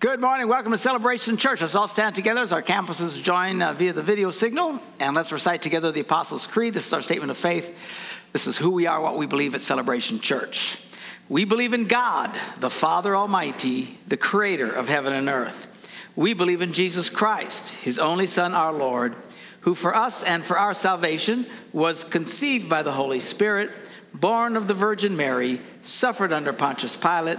Good morning. Welcome to Celebration Church. Let's all stand together as our campuses join via the video signal, and let's recite together the Apostles' Creed. This is our statement of faith. This is who we are, what we believe at Celebration Church. We believe in God, the Father Almighty, the Creator of heaven and earth. We believe in Jesus Christ, His only Son, our Lord, who for us and for our salvation was conceived by the Holy Spirit, born of the Virgin Mary, suffered under Pontius Pilate,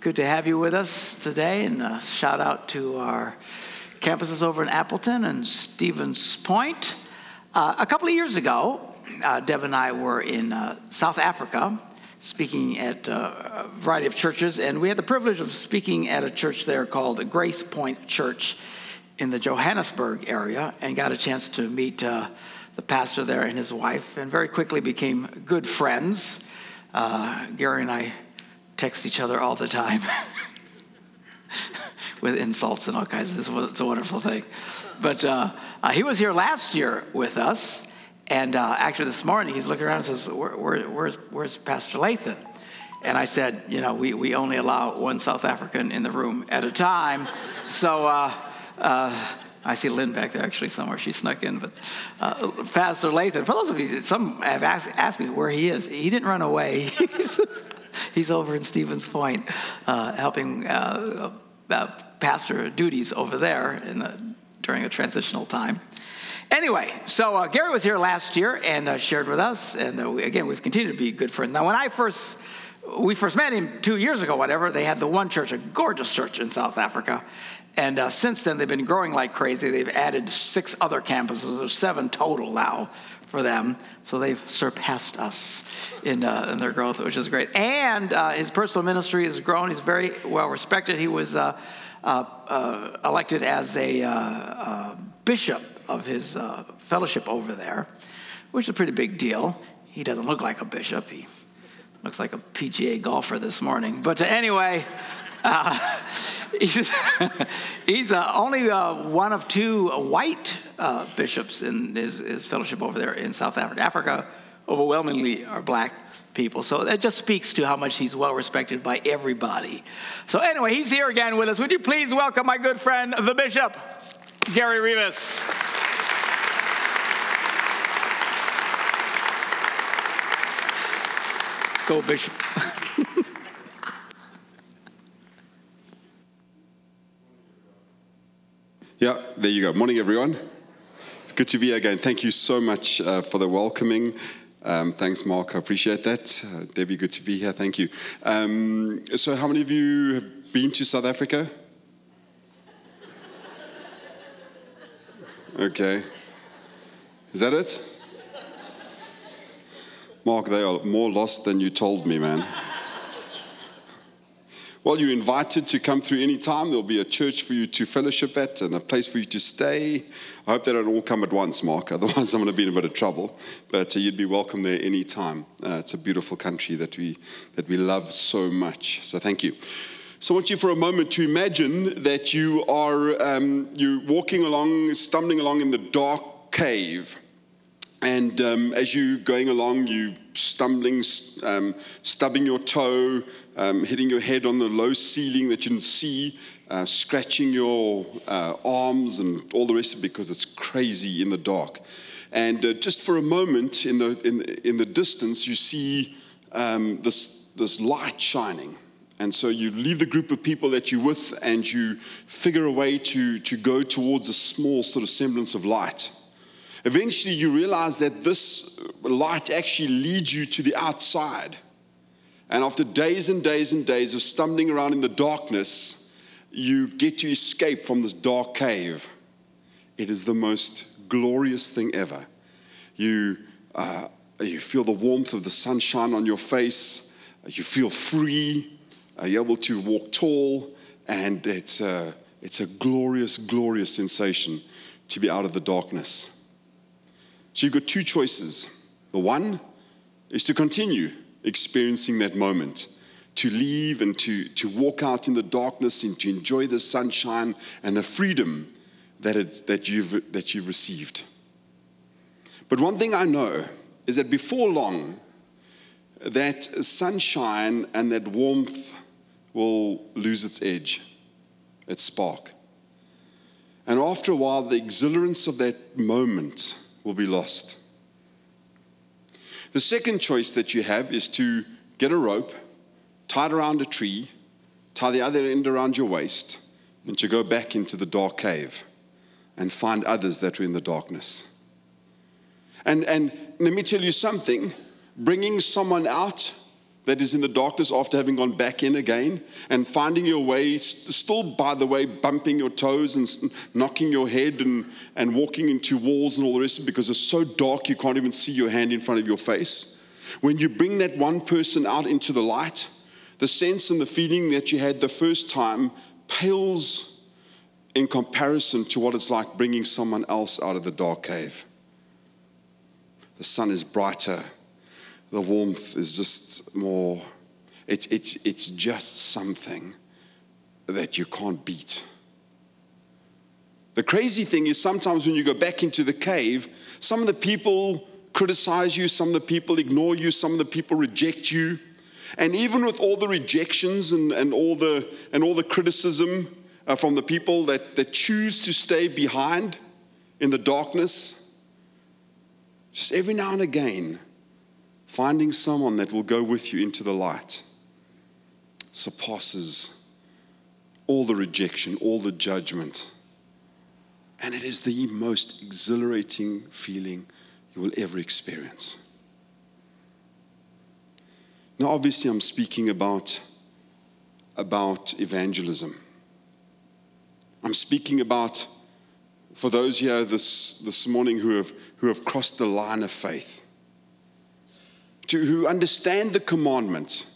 Good to have you with us today, and a shout out to our campuses over in Appleton and Stevens Point. A couple of years ago, Deb and I were in South Africa speaking at a variety of churches, and we had the privilege of speaking at a church there called Grace Point Church in the Johannesburg area, and got a chance to meet the pastor there and his wife, and very quickly became good friends. Gary and I text each other all the time with insults and all kinds of this. It's a wonderful thing. But he was here last year with us, and actually this morning he's looking around and says, where's Pastor Lathan? And I said, we only allow one South African in the room at a time. So I see Lynn back there actually somewhere. She snuck in. But Pastor Lathan, for those of you, some have asked me where he is. He didn't run away. He's over in Stevens Point helping pastor duties over there during a transitional time. Anyway, so Gary was here last year and shared with us, and again, we've continued to be good friends. Now, when we first met him 2 years ago, whatever, they had the one church, a gorgeous church in South Africa, and since then, they've been growing like crazy. They've added 6 other campuses. There's 7 total now for them, so they've surpassed us in their growth, which is great. And his personal ministry has grown. He's very well respected. He was elected as a bishop of his fellowship over there, which is a pretty big deal. He doesn't look like a bishop. He looks like a PGA golfer this morning. But anyway, he's only one of 2 white bishops in his fellowship over there in South Africa. Africa overwhelmingly are black people. So that just speaks to how much he's well respected by everybody. So anyway, he's here again with us. Would you please welcome my good friend, the Bishop, Gary Rivas. Go, Bishop. Yeah, there you go. Morning, everyone. It's good to be here again. Thank you so much for the welcoming. Thanks, Mark. I appreciate that. Debbie, good to be here. Thank you. So how many of you have been to South Africa? Okay. Is that it? Mark, they are more lost than you told me, man. Well, you're invited to come through any time. There'll be a church for you to fellowship at and a place for you to stay. I hope they don't all come at once, Mark. Otherwise, I'm going to be in a bit of trouble. But you'd be welcome there any time. It's a beautiful country that we love so much. So thank you. So I want you for a moment to imagine that you are you're walking along, stumbling along in the dark cave. And as you're going along, you're stumbling, stubbing your toe, hitting your head on the low ceiling that you didn't see, scratching your arms and all the rest of it because it's crazy in the dark. And just for a moment, in the distance, you see this light shining. And so you leave the group of people that you're with and you figure a way to go towards a small sort of semblance of light. Eventually, you realize that this light actually leads you to the outside. And after days and days and days of stumbling around in the darkness, you get to escape from this dark cave. It is the most glorious thing ever. You feel the warmth of the sunshine on your face. You feel free. You're able to walk tall. And it's It's a glorious, glorious sensation to be out of the darkness. So you've got two choices. The one is to continue experiencing that moment, to leave and to walk out in the darkness and to enjoy the sunshine and the freedom that you've received. But one thing I know is that before long, that sunshine and that warmth will lose its edge, its spark. And after a while, the exhilarance of that moment will be lost. The second choice that you have is to get a rope, tie it around a tree, tie the other end around your waist, and to go back into the dark cave and find others that were in the darkness. And let me tell you something, bringing someone out that is in the darkness after having gone back in again and finding your way, still, by the way, bumping your toes and knocking your head and walking into walls and all the rest of it because it's so dark you can't even see your hand in front of your face. When you bring that one person out into the light, the sense and the feeling that you had the first time pales in comparison to what it's like bringing someone else out of the dark cave. The sun is brighter. The warmth is just more. It's just something that you can't beat. The crazy thing is sometimes when you go back into the cave, some of the people criticize you, some of the people ignore you, some of the people reject you. And even with all the rejections and all the criticism from the people that choose to stay behind in the darkness, just every now and again, finding someone that will go with you into the light surpasses all the rejection, all the judgment. And it is the most exhilarating feeling you will ever experience. Now, obviously, I'm speaking about evangelism. I'm speaking about, for those here this morning who have crossed the line of faith, who understand the commandment.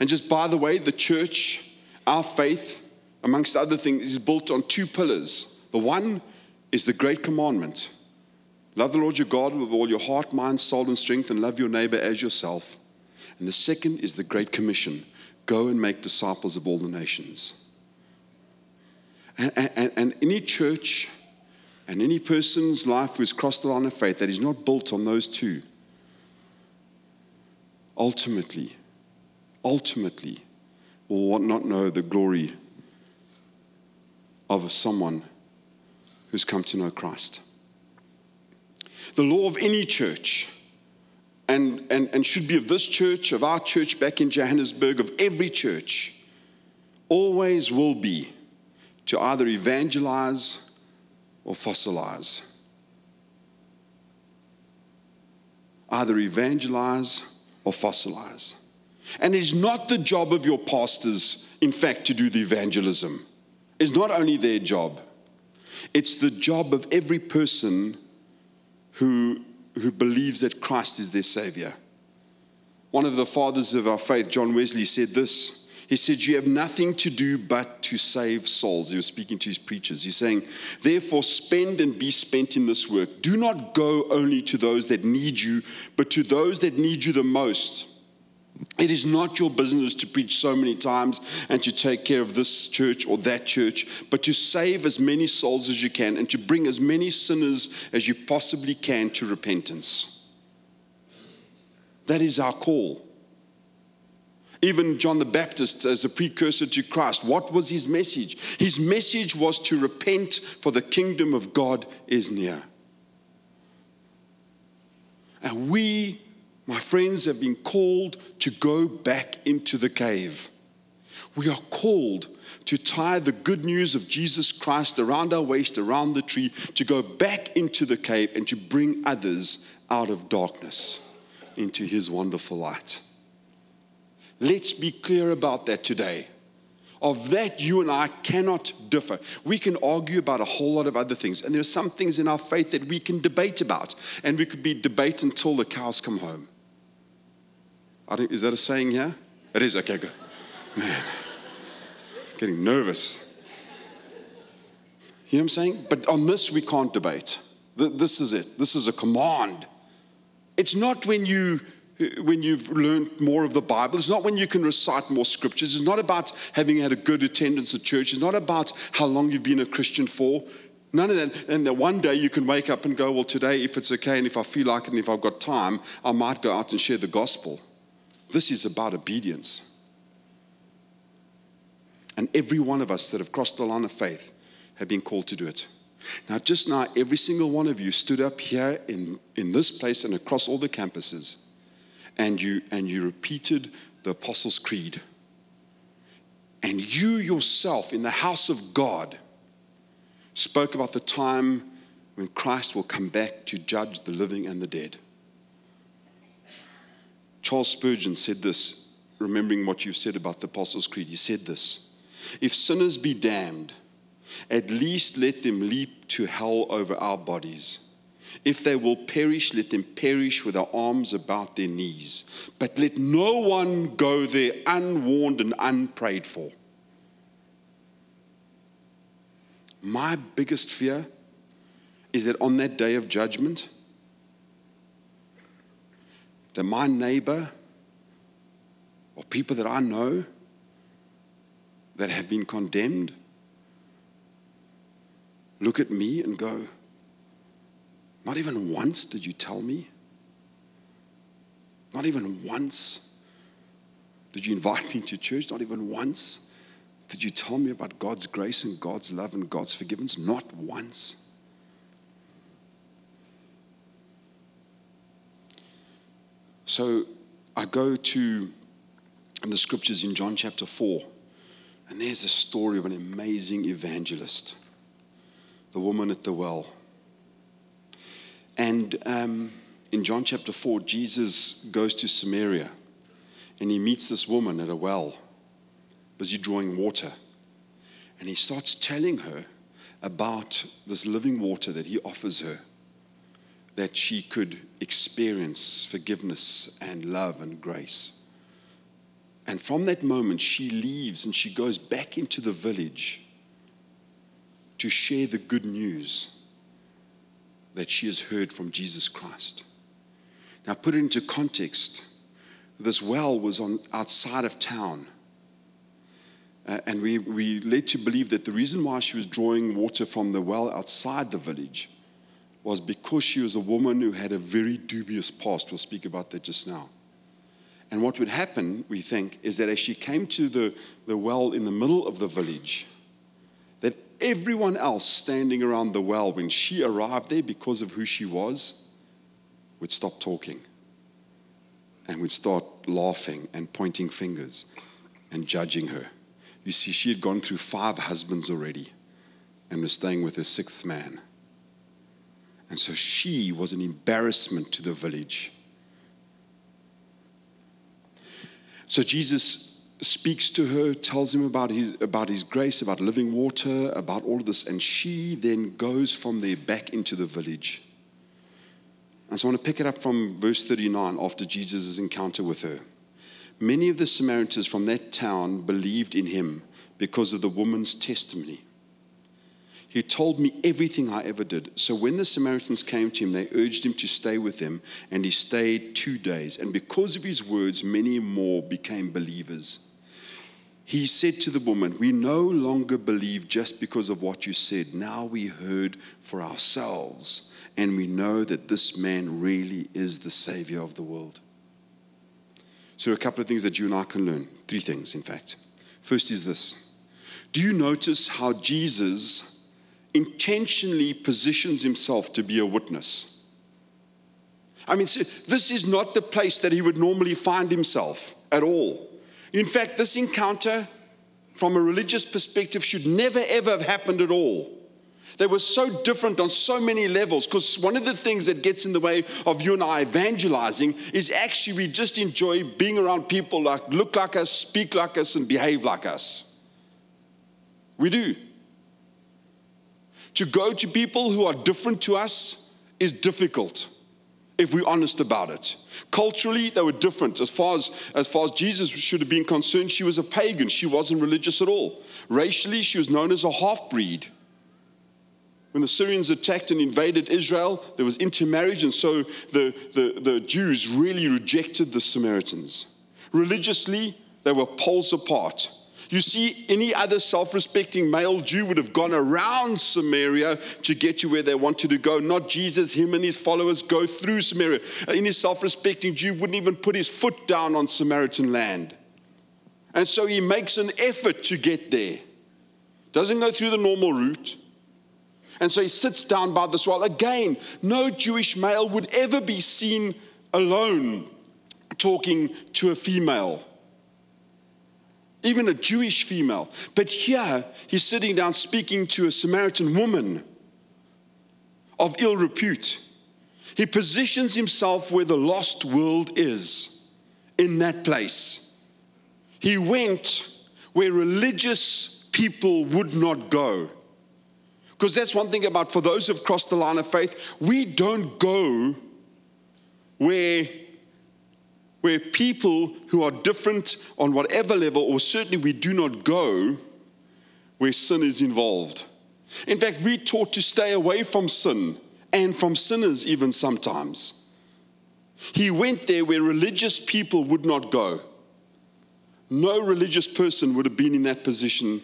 And just by the way, the church, our faith, amongst other things, is built on two pillars. The one is the great commandment. Love the Lord your God with all your heart, mind, soul, and strength, and love your neighbor as yourself. And the second is the Great Commission. Go and make disciples of all the nations. And any church and any person's life who's crossed the line of faith that is not built on those two, ultimately, will not know the glory of someone who's come to know Christ. The law of any church, and should be of this church, of our church back in Johannesburg, of every church, always will be to either evangelize or fossilize. Either evangelize or fossilize. And it is not the job of your pastors, in fact, to do the evangelism. It's not only their job. It's the job of every person who believes that Christ is their Savior. One of the fathers of our faith, John Wesley, said this. He said, you have nothing to do but to save souls. He was speaking to his preachers. He's saying, therefore, spend and be spent in this work. Do not go only to those that need you, but to those that need you the most. It is not your business to preach so many times and to take care of this church or that church, but to save as many souls as you can and to bring as many sinners as you possibly can to repentance. That is our call. Even John the Baptist, as a precursor to Christ, what was his message? His message was to repent, for the kingdom of God is near. And we, my friends, have been called to go back into the cave. We are called to tie the good news of Jesus Christ around our waist, around the tree, to go back into the cave and to bring others out of darkness into his wonderful light. Let's be clear about that today. Of that, you and I cannot differ. We can argue about a whole lot of other things. And there are some things in our faith that we can debate about. And we could be debate until the cows come home. Is that a saying here? It is? Okay, good. Man, I'm getting nervous. You know what I'm saying? But on this, we can't debate. This is it. This is a command. It's not when you've learned more of the Bible. It's not when you can recite more scriptures. It's not about having had a good attendance at church. It's not about how long you've been a Christian for. None of that. And that one day you can wake up and go, well, today, if it's okay and if I feel like it and if I've got time, I might go out and share the gospel. This is about obedience. And every one of us that have crossed the line of faith have been called to do it. Now, just now, every single one of you stood up here in this place and across all the campuses, and you repeated the Apostles' Creed. And you yourself in the house of God spoke about the time when Christ will come back to judge the living and the dead. Charles Spurgeon said this, remembering what you've said about the Apostles' Creed. He said this: if sinners be damned, at least let them leap to hell over our bodies. If they will perish, let them perish with our arms about their knees. But let no one go there unwarned and unprayed for. My biggest fear is that on that day of judgment, that my neighbor or people that I know that have been condemned look at me and go, not even once did you tell me? Not even once did you invite me to church? Not even once did you tell me about God's grace and God's love and God's forgiveness? Not once. So I go to the scriptures in John chapter 4, and there's a story of an amazing evangelist, the woman at the well. And in John chapter 4, Jesus goes to Samaria and he meets this woman at a well, busy drawing water. And he starts telling her about this living water that he offers her, that she could experience forgiveness and love and grace. And from that moment, she leaves and she goes back into the village to share the good news that she has heard from Jesus Christ. Now, put it into context. This well was outside of town. And we led to believe that the reason why she was drawing water from the well outside the village was because she was a woman who had a very dubious past. We'll speak about that just now. And what would happen, we think, is that as she came to the well in the middle of the village, that everyone else standing around the well, when she arrived there because of who she was, would stop talking and would start laughing and pointing fingers and judging her. You see, she had gone through 5 husbands already and was staying with her 6th man. And so she was an embarrassment to the village. So Jesus speaks to her, tells him about his grace, about living water, about all of this, and she then goes from there back into the village. And so I want to pick it up from verse 39 after Jesus' encounter with her. Many of the Samaritans from that town believed in him because of the woman's testimony. He told me everything I ever did. So when the Samaritans came to him, they urged him to stay with them, and he stayed 2 days. And because of his words, many more became believers. He said to the woman, we no longer believe just because of what you said. Now we heard for ourselves, and we know that this man really is the Savior of the world. So a couple of things that you and I can learn. 3 things, in fact. First is this. Do you notice how Jesus intentionally positions himself to be a witness? I mean, this is not the place that he would normally find himself at all. In fact, this encounter, from a religious perspective, should never, ever have happened at all. They were so different on so many levels, because one of the things that gets in the way of you and I evangelizing is actually we just enjoy being around people like look like us, speak like us, and behave like us. We do. To go to people who are different to us is difficult, if we're honest about it. Culturally, they were different. As far as Jesus should have been concerned, she was a pagan. She wasn't religious at all. Racially, she was known as a half-breed. When the Syrians attacked and invaded Israel, there was intermarriage, and so the Jews really rejected the Samaritans. Religiously, they were poles apart. You see, any other self-respecting male Jew would have gone around Samaria to get you where they wanted to go. Not Jesus. Him and his followers go through Samaria. Any self-respecting Jew wouldn't even put his foot down on Samaritan land. And so he makes an effort to get there. Doesn't go through the normal route. And so he sits down by this well. Again, no Jewish male would ever be seen alone talking to a female, even a Jewish female. But here, he's sitting down speaking to a Samaritan woman of ill repute. He positions himself where the lost world is, in that place. He went where religious people would not go. Because that's one thing about, for those who've crossed the line of faith, we don't go where people who are different on whatever level, or certainly we do not go where sin is involved. In fact, we're taught to stay away from sin and from sinners even sometimes. He went there where religious people would not go. No religious person would have been in that position.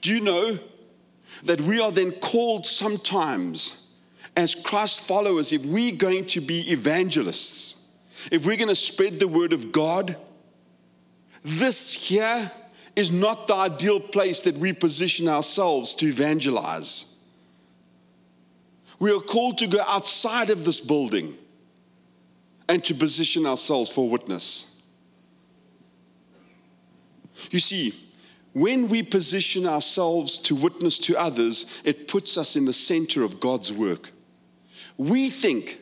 Do you know that we are then called sometimes as Christ followers, if we're going to be evangelists, if we're going to spread the word of God, this here is not the ideal place that we position ourselves to evangelize. We are called to go outside of this building and to position ourselves for witness. You see, when we position ourselves to witness to others, it puts us in the center of God's work. We think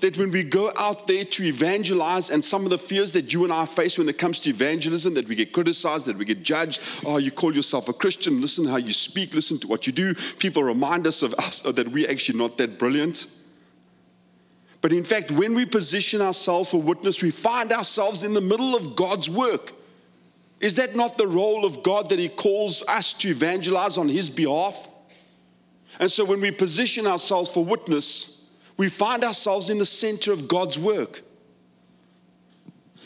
that when we go out there to evangelize, and some of the fears that you and I face when it comes to evangelism, that we get criticized, that we get judged. Oh, you call yourself a Christian. Listen how you speak. Listen to what you do. People remind us that we're actually not that brilliant. But in fact, when we position ourselves for witness, we find ourselves in the middle of God's work. Is that not the role of God, that he calls us to evangelize on his behalf? And so when we position ourselves for witness, we find ourselves in the center of God's work.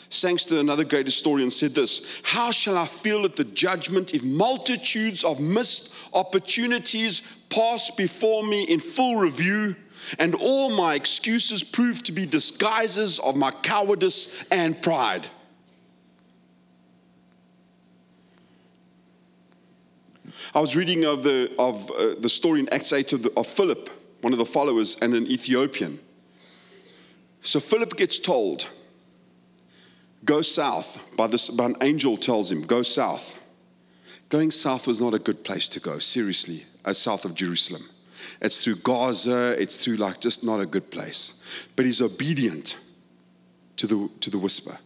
Sangster, another great historian, said this: "How shall I feel at the judgment if multitudes of missed opportunities pass before me in full review, and all my excuses prove to be disguises of my cowardice and pride?" I was reading of the story in Acts 8 of Philip, one of the followers, and an Ethiopian. So Philip gets told, go south, by an angel tells him, go south. Going south was not a good place to go, seriously, south of Jerusalem. It's through Gaza, it's through just not a good place. But he's obedient to the whisper.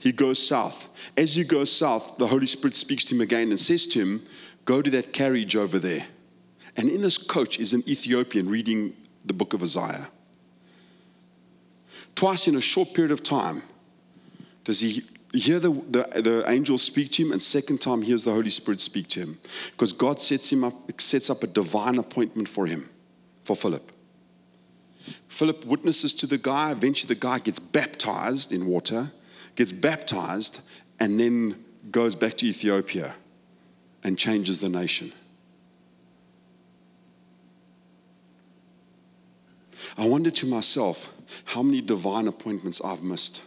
He goes south. As he goes south, the Holy Spirit speaks to him again and says to him, go to that carriage over there. And in this coach is an Ethiopian reading the book of Isaiah. Twice in a short period of time, does he hear the angel speak to him, and second time hears the Holy Spirit speak to him. Because God sets up a divine appointment for him, for Philip. Philip witnesses to the guy. Eventually the guy gets baptized in water, gets baptized, and then goes back to Ethiopia and changes the nation. I wonder to myself how many divine appointments I've missed.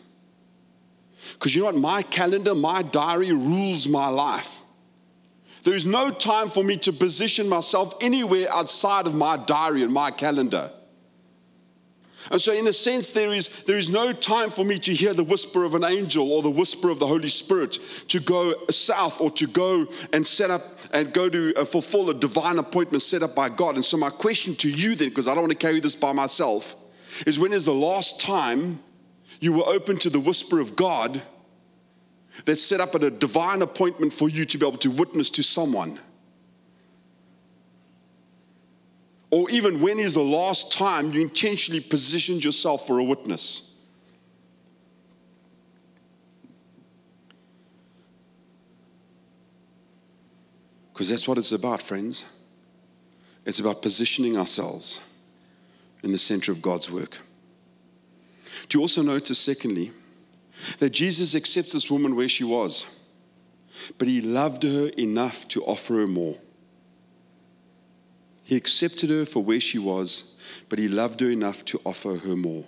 Because you know what? My calendar, my diary rules my life. There is no time for me to position myself anywhere outside of my diary and my calendar. And so in a sense, there is no time for me to hear the whisper of an angel or the whisper of the Holy Spirit to go south or to go and set up and go to fulfill a divine appointment set up by God. And so my question to you then, because I don't want to carry this by myself, is when is the last time you were open to the whisper of God that set up a divine appointment for you to be able to witness to someone? Or even when is the last time you intentionally positioned yourself for a witness? Because that's what it's about, friends. It's about positioning ourselves in the center of God's work. Do you also notice, secondly, that Jesus accepts this woman where she was, but he loved her enough to offer her more. He accepted her for where she was, but he loved her enough to offer her more.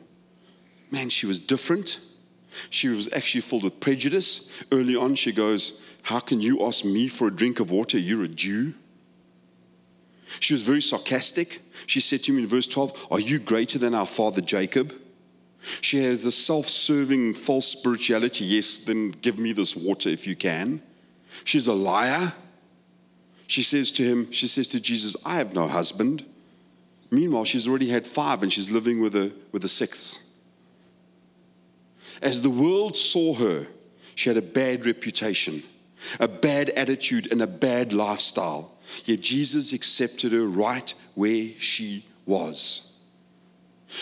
Man, she was different. She was actually filled with prejudice. Early on, she goes, "How can you ask me for a drink of water? You're a Jew." She was very sarcastic. She said to him in verse 12, "Are you greater than our father Jacob?" She has a self-serving, false spirituality. "Yes, then give me this water if you can." She's a liar. She says to Jesus, "I have no husband." Meanwhile, she's already had 5 and she's living with a 6th. As the world saw her, she had a bad reputation, a bad attitude, and a bad lifestyle. Yet Jesus accepted her right where she was.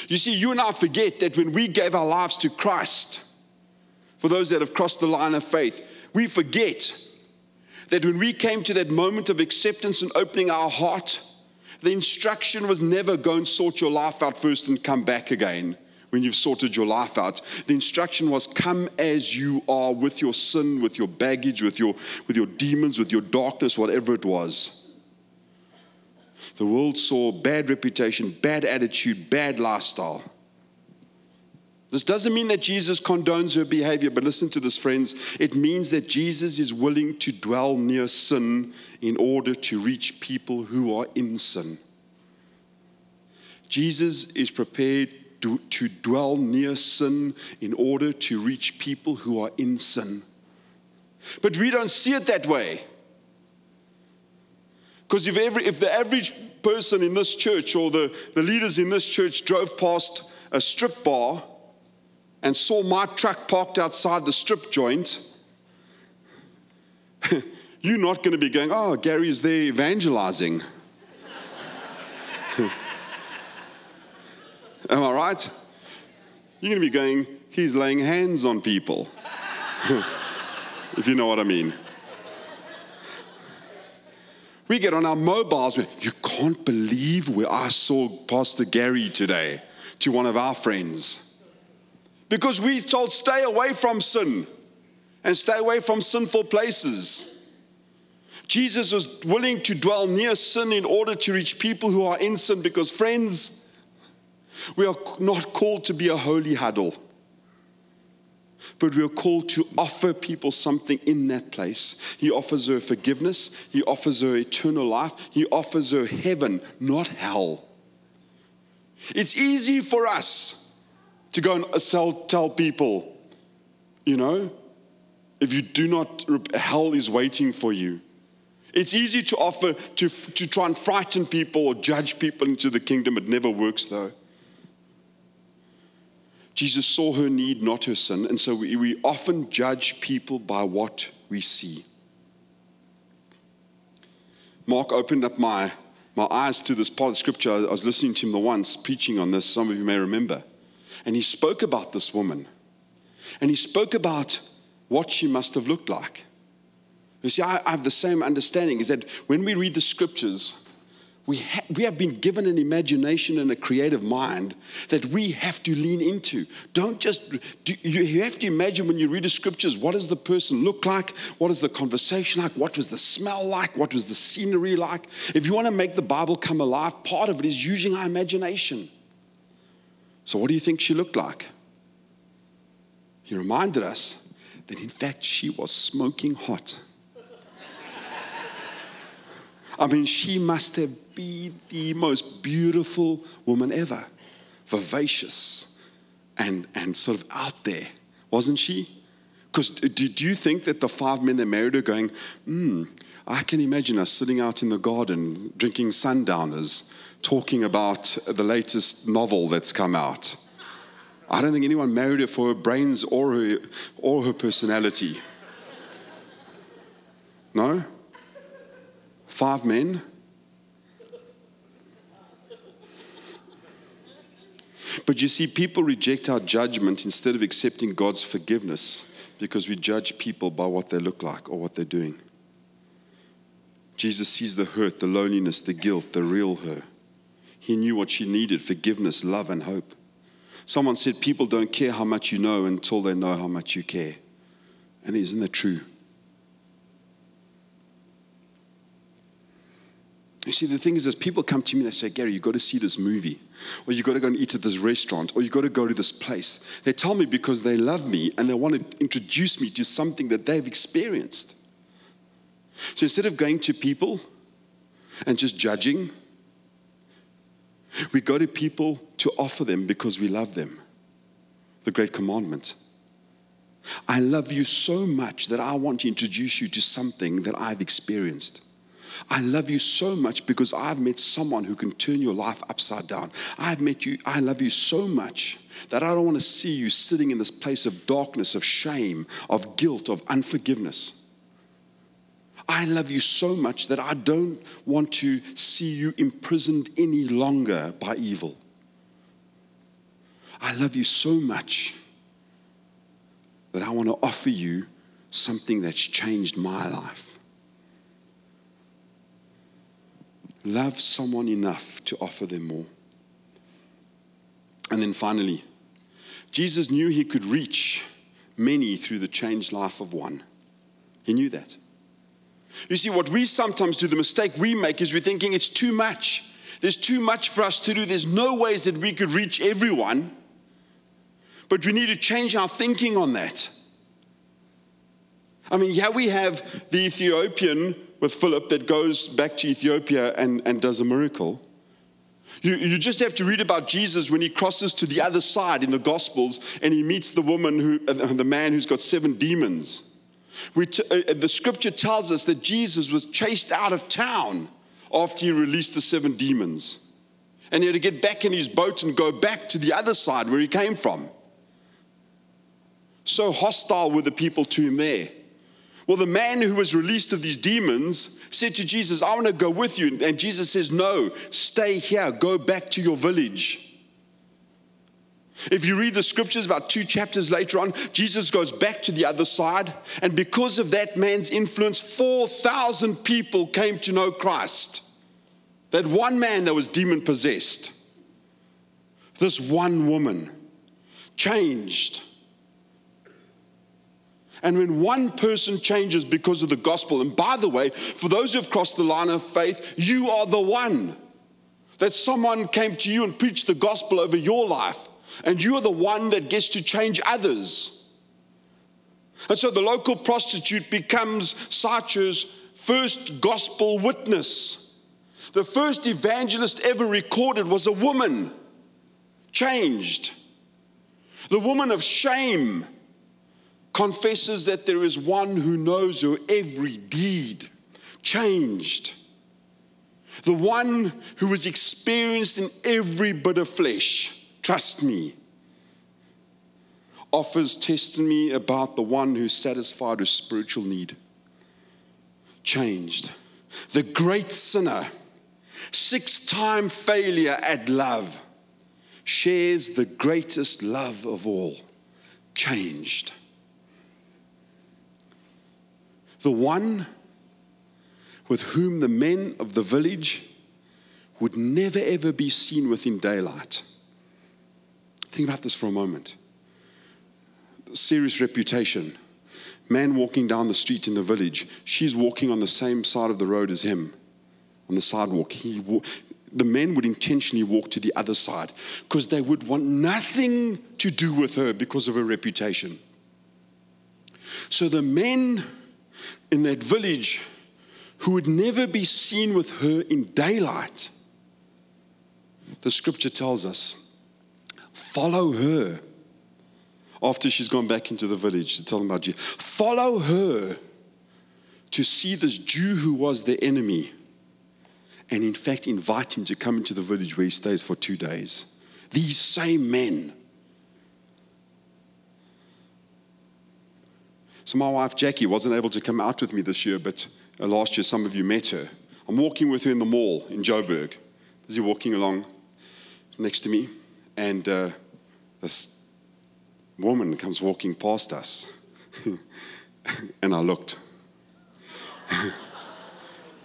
You see, you and I forget that when we gave our lives to Christ, for those that have crossed the line of faith, we forget that when we came to that moment of acceptance and opening our heart, the instruction was never go and sort your life out first and come back again when you've sorted your life out. The instruction was come as you are with your sin, with your baggage, with your demons, with your darkness, whatever it was. The world saw bad reputation, bad attitude, bad lifestyle. This doesn't mean that Jesus condones her behavior, but listen to this, friends. It means that Jesus is willing to dwell near sin in order to reach people who are in sin. Jesus is prepared to dwell near sin in order to reach people who are in sin. But we don't see it that way. Because if the average person in this church or the leaders in this church drove past a strip bar and saw my truck parked outside the strip joint, you're not going to be going, "Oh, Gary's there evangelizing." Am I right? You're going to be going, "He's laying hands on people." If you know what I mean. We get on our mobiles. You can't believe where I saw Pastor Gary today, to one of our friends. Because we told stay away from sin and stay away from sinful places. Jesus was willing to dwell near sin in order to reach people who are in sin because, friends, we are not called to be a holy huddle. But we are called to offer people something in that place. He offers her forgiveness. He offers her eternal life. He offers her heaven, not hell. It's easy for us to go and tell people, if you do not, hell is waiting for you. It's easy to offer, to try and frighten people or judge people into the kingdom. It never works though. Jesus saw her need, not her sin, and so we often judge people by what we see. Mark opened up my eyes to this part of Scripture. I was listening to him the once preaching on this, some of you may remember. And he spoke about this woman. And he spoke about what she must have looked like. You see, I have the same understanding, is that when we read the Scriptures, we have been given an imagination and a creative mind that we have to lean into. You have to imagine when you read the Scriptures, what does the person look like? What is the conversation like? What was the smell like? What was the scenery like? If you want to make the Bible come alive, part of it is using our imagination. So what do you think she looked like? He reminded us that in fact she was smoking hot. I mean, she must have been the most beautiful woman ever, vivacious and sort of out there, wasn't she? Because do you think that the 5 men that married her going, I can imagine us sitting out in the garden, drinking sundowners, talking about the latest novel that's come out. I don't think anyone married her for her brains or her personality. No? 5 men. But you see, people reject our judgment instead of accepting God's forgiveness because we judge people by what they look like or what they're doing. Jesus sees the hurt, the loneliness, the guilt, the real her. He knew what she needed: forgiveness, love, and hope. Someone said, people don't care how much you know until they know how much you care. And isn't that true? You see, the thing is, as people come to me, they say, Gary, you've got to see this movie, or you've got to go and eat at this restaurant, or you've got to go to this place. They tell me because they love me and they want to introduce me to something that they've experienced. So instead of going to people and just judging, we go to people to offer them because we love them. The great commandment. I love you so much that I want to introduce you to something that I've experienced. I love you so much because I've met someone who can turn your life upside down. I've met you. I love you so much that I don't want to see you sitting in this place of darkness, of shame, of guilt, of unforgiveness. I love you so much that I don't want to see you imprisoned any longer by evil. I love you so much that I want to offer you something that's changed my life. Love someone enough to offer them more. And then finally, Jesus knew he could reach many through the changed life of one. He knew that. You see, what we sometimes do, the mistake we make is we're thinking it's too much. There's too much for us to do. There's no ways that we could reach everyone. But we need to change our thinking on that. I mean, yeah, we have the Ethiopian with Philip that goes back to Ethiopia and does a miracle. You just have to read about Jesus when he crosses to the other side in the Gospels and he meets the woman the man who's got 7 demons. The scripture tells us that Jesus was chased out of town after he released the 7 demons. And he had to get back in his boat and go back to the other side where he came from. So hostile were the people to him there. Well, the man who was released of these demons said to Jesus, I want to go with you. And Jesus says, no, stay here. Go back to your village. If you read the scriptures about 2 chapters later on, Jesus goes back to the other side. And because of that man's influence, 4,000 people came to know Christ. That one man that was demon-possessed. This one woman changed. And when one person changes because of the gospel, and by the way, for those who have crossed the line of faith, you are the one. That someone came to you and preached the gospel over your life. And you are the one that gets to change others. And so the local prostitute becomes Sarcha's first gospel witness. The first evangelist ever recorded was a woman. Changed. The woman of shame confesses that there is one who knows her every deed. Changed. The one who is experienced in every bit of flesh. Trust me. Offers testimony about the one who satisfied her spiritual need. Changed. The great sinner, 6-time failure at love, shares the greatest love of all. Changed. The one with whom the men of the village would never ever be seen within daylight. Think about this for a moment. Serious reputation. Man walking down the street in the village. She's walking on the same side of the road as him. On the sidewalk. The men would intentionally walk to the other side. Because they would want nothing to do with her because of her reputation. So the men in that village who would never be seen with her in daylight, the scripture tells us, follow her after she's gone back into the village to tell them about Jesus. Follow her to see this Jew who was the enemy and in fact invite him to come into the village where he stays for 2 days. These same men. So my wife, Jackie, wasn't able to come out with me this year, but last year some of you met her. I'm walking with her in the mall in Joburg. Busy walking along next to me, and this woman comes walking past us. And I looked.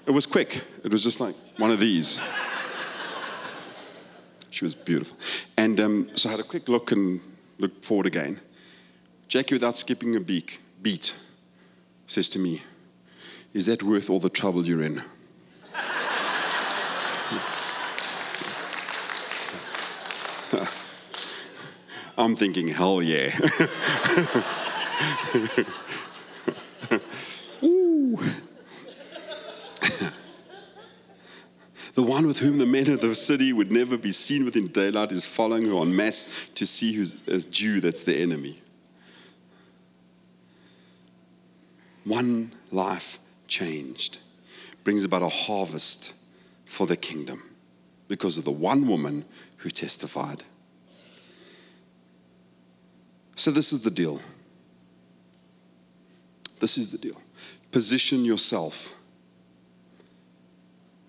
It was quick. It was just like one of these. She was beautiful. And so I had a quick look and looked forward again. Jackie, without skipping a beat, says to me, "Is that worth all the trouble you're in?" I'm thinking, hell yeah. Ooh. The one with whom the men of the city would never be seen within daylight is following her en masse to see who's a Jew that's the enemy. One life changed brings about a harvest for the kingdom because of the one woman who testified. So this is the deal. This is the deal. Position yourself.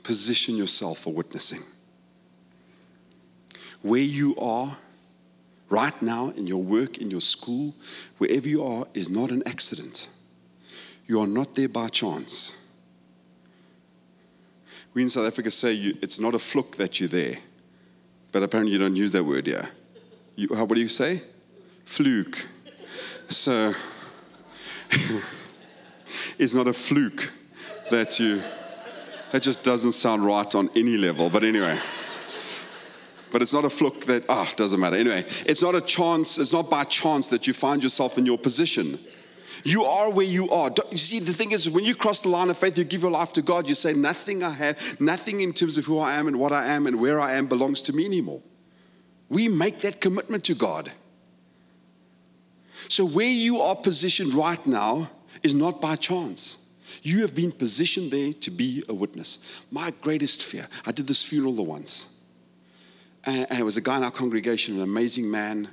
Position yourself for witnessing. Where you are right now in your work, in your school, wherever you are is not an accident. You are not there by chance. We in South Africa say it's not a fluke that you're there. But apparently you don't use that word here. What do you say? Fluke. So, it's not a fluke that that just doesn't sound right on any level. But anyway, but it's not a fluke that, doesn't matter. Anyway, it's not a chance, it's not by chance that you find yourself in your position. You are where you are. You see, the thing is, when you cross the line of faith, you give your life to God, you say, nothing I have, nothing in terms of who I am and what I am and where I am belongs to me anymore. We make that commitment to God. So where you are positioned right now is not by chance. You have been positioned there to be a witness. My greatest fear, I did this funeral once. And it was a guy in our congregation, an amazing man,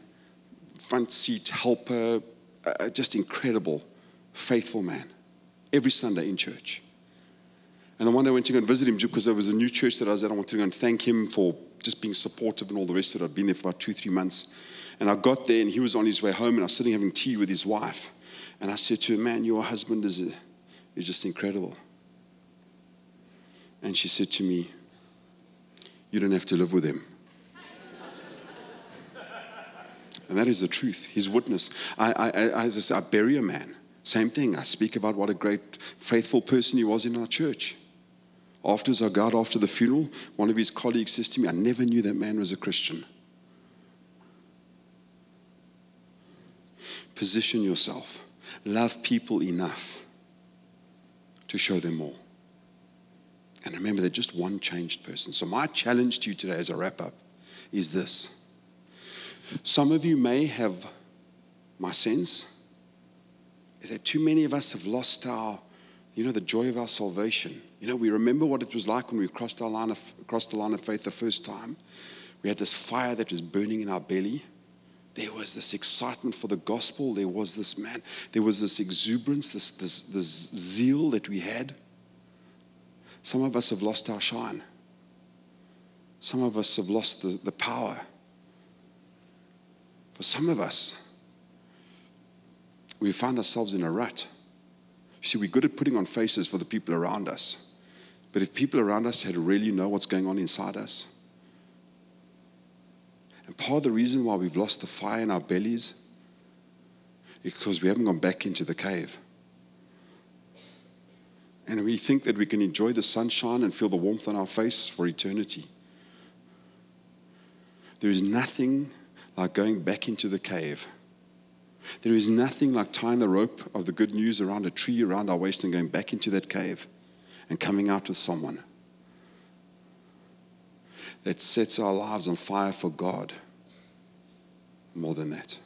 front seat helper, just incredible, faithful man. Every Sunday in church. And the one day I went to go and visit him because there was a new church that I was at. I wanted to go and thank him for just being supportive and all the rest of it. I'd been there for about 2-3 months. And I got there, and he was on his way home, and I was sitting having tea with his wife. And I said to her, "Man, your husband is just incredible." And she said to me, "You don't have to live with him." And that is the truth, his witness. I bury a man. Same thing. I speak about what a great, faithful person he was in our church. Afterwards, I got after the funeral. One of his colleagues says to me, "I never knew that man was a Christian." Position yourself. Love people enough to show them more. And remember, they're just one changed person. So my challenge to you today as a wrap-up is this. Some of you may have, my sense, is that too many of us have lost our, the joy of our salvation. We remember what it was like when we crossed the line of faith the first time. We had this fire that was burning in our belly. There was this excitement for the gospel. There was this man. There was this exuberance, this zeal that we had. Some of us have lost our shine. Some of us have lost the power. For some of us, we find ourselves in a rut. You see, we're good at putting on faces for the people around us. But if people around us had to really know what's going on inside us, and part of the reason why we've lost the fire in our bellies is because we haven't gone back into the cave. And we think that we can enjoy the sunshine and feel the warmth on our face for eternity. There is nothing like going back into the cave. There is nothing like tying the rope of the good news around a tree around our waist and going back into that cave and coming out with someone that sets our lives on fire for God. More than that.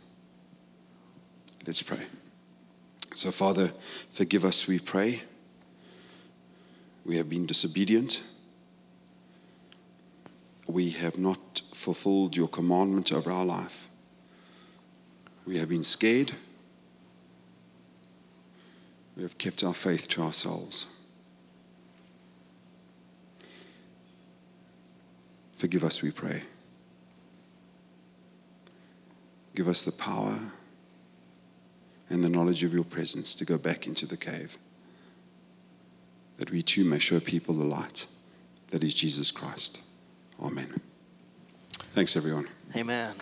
Let's pray. So, Father, forgive us, we pray. We have been disobedient. We have not fulfilled your commandment over our life. We have been scared. We have kept our faith to ourselves. Forgive us, we pray. Give us the power and the knowledge of your presence to go back into the cave that we too may show people the light that is Jesus Christ. Amen. Thanks, everyone. Amen.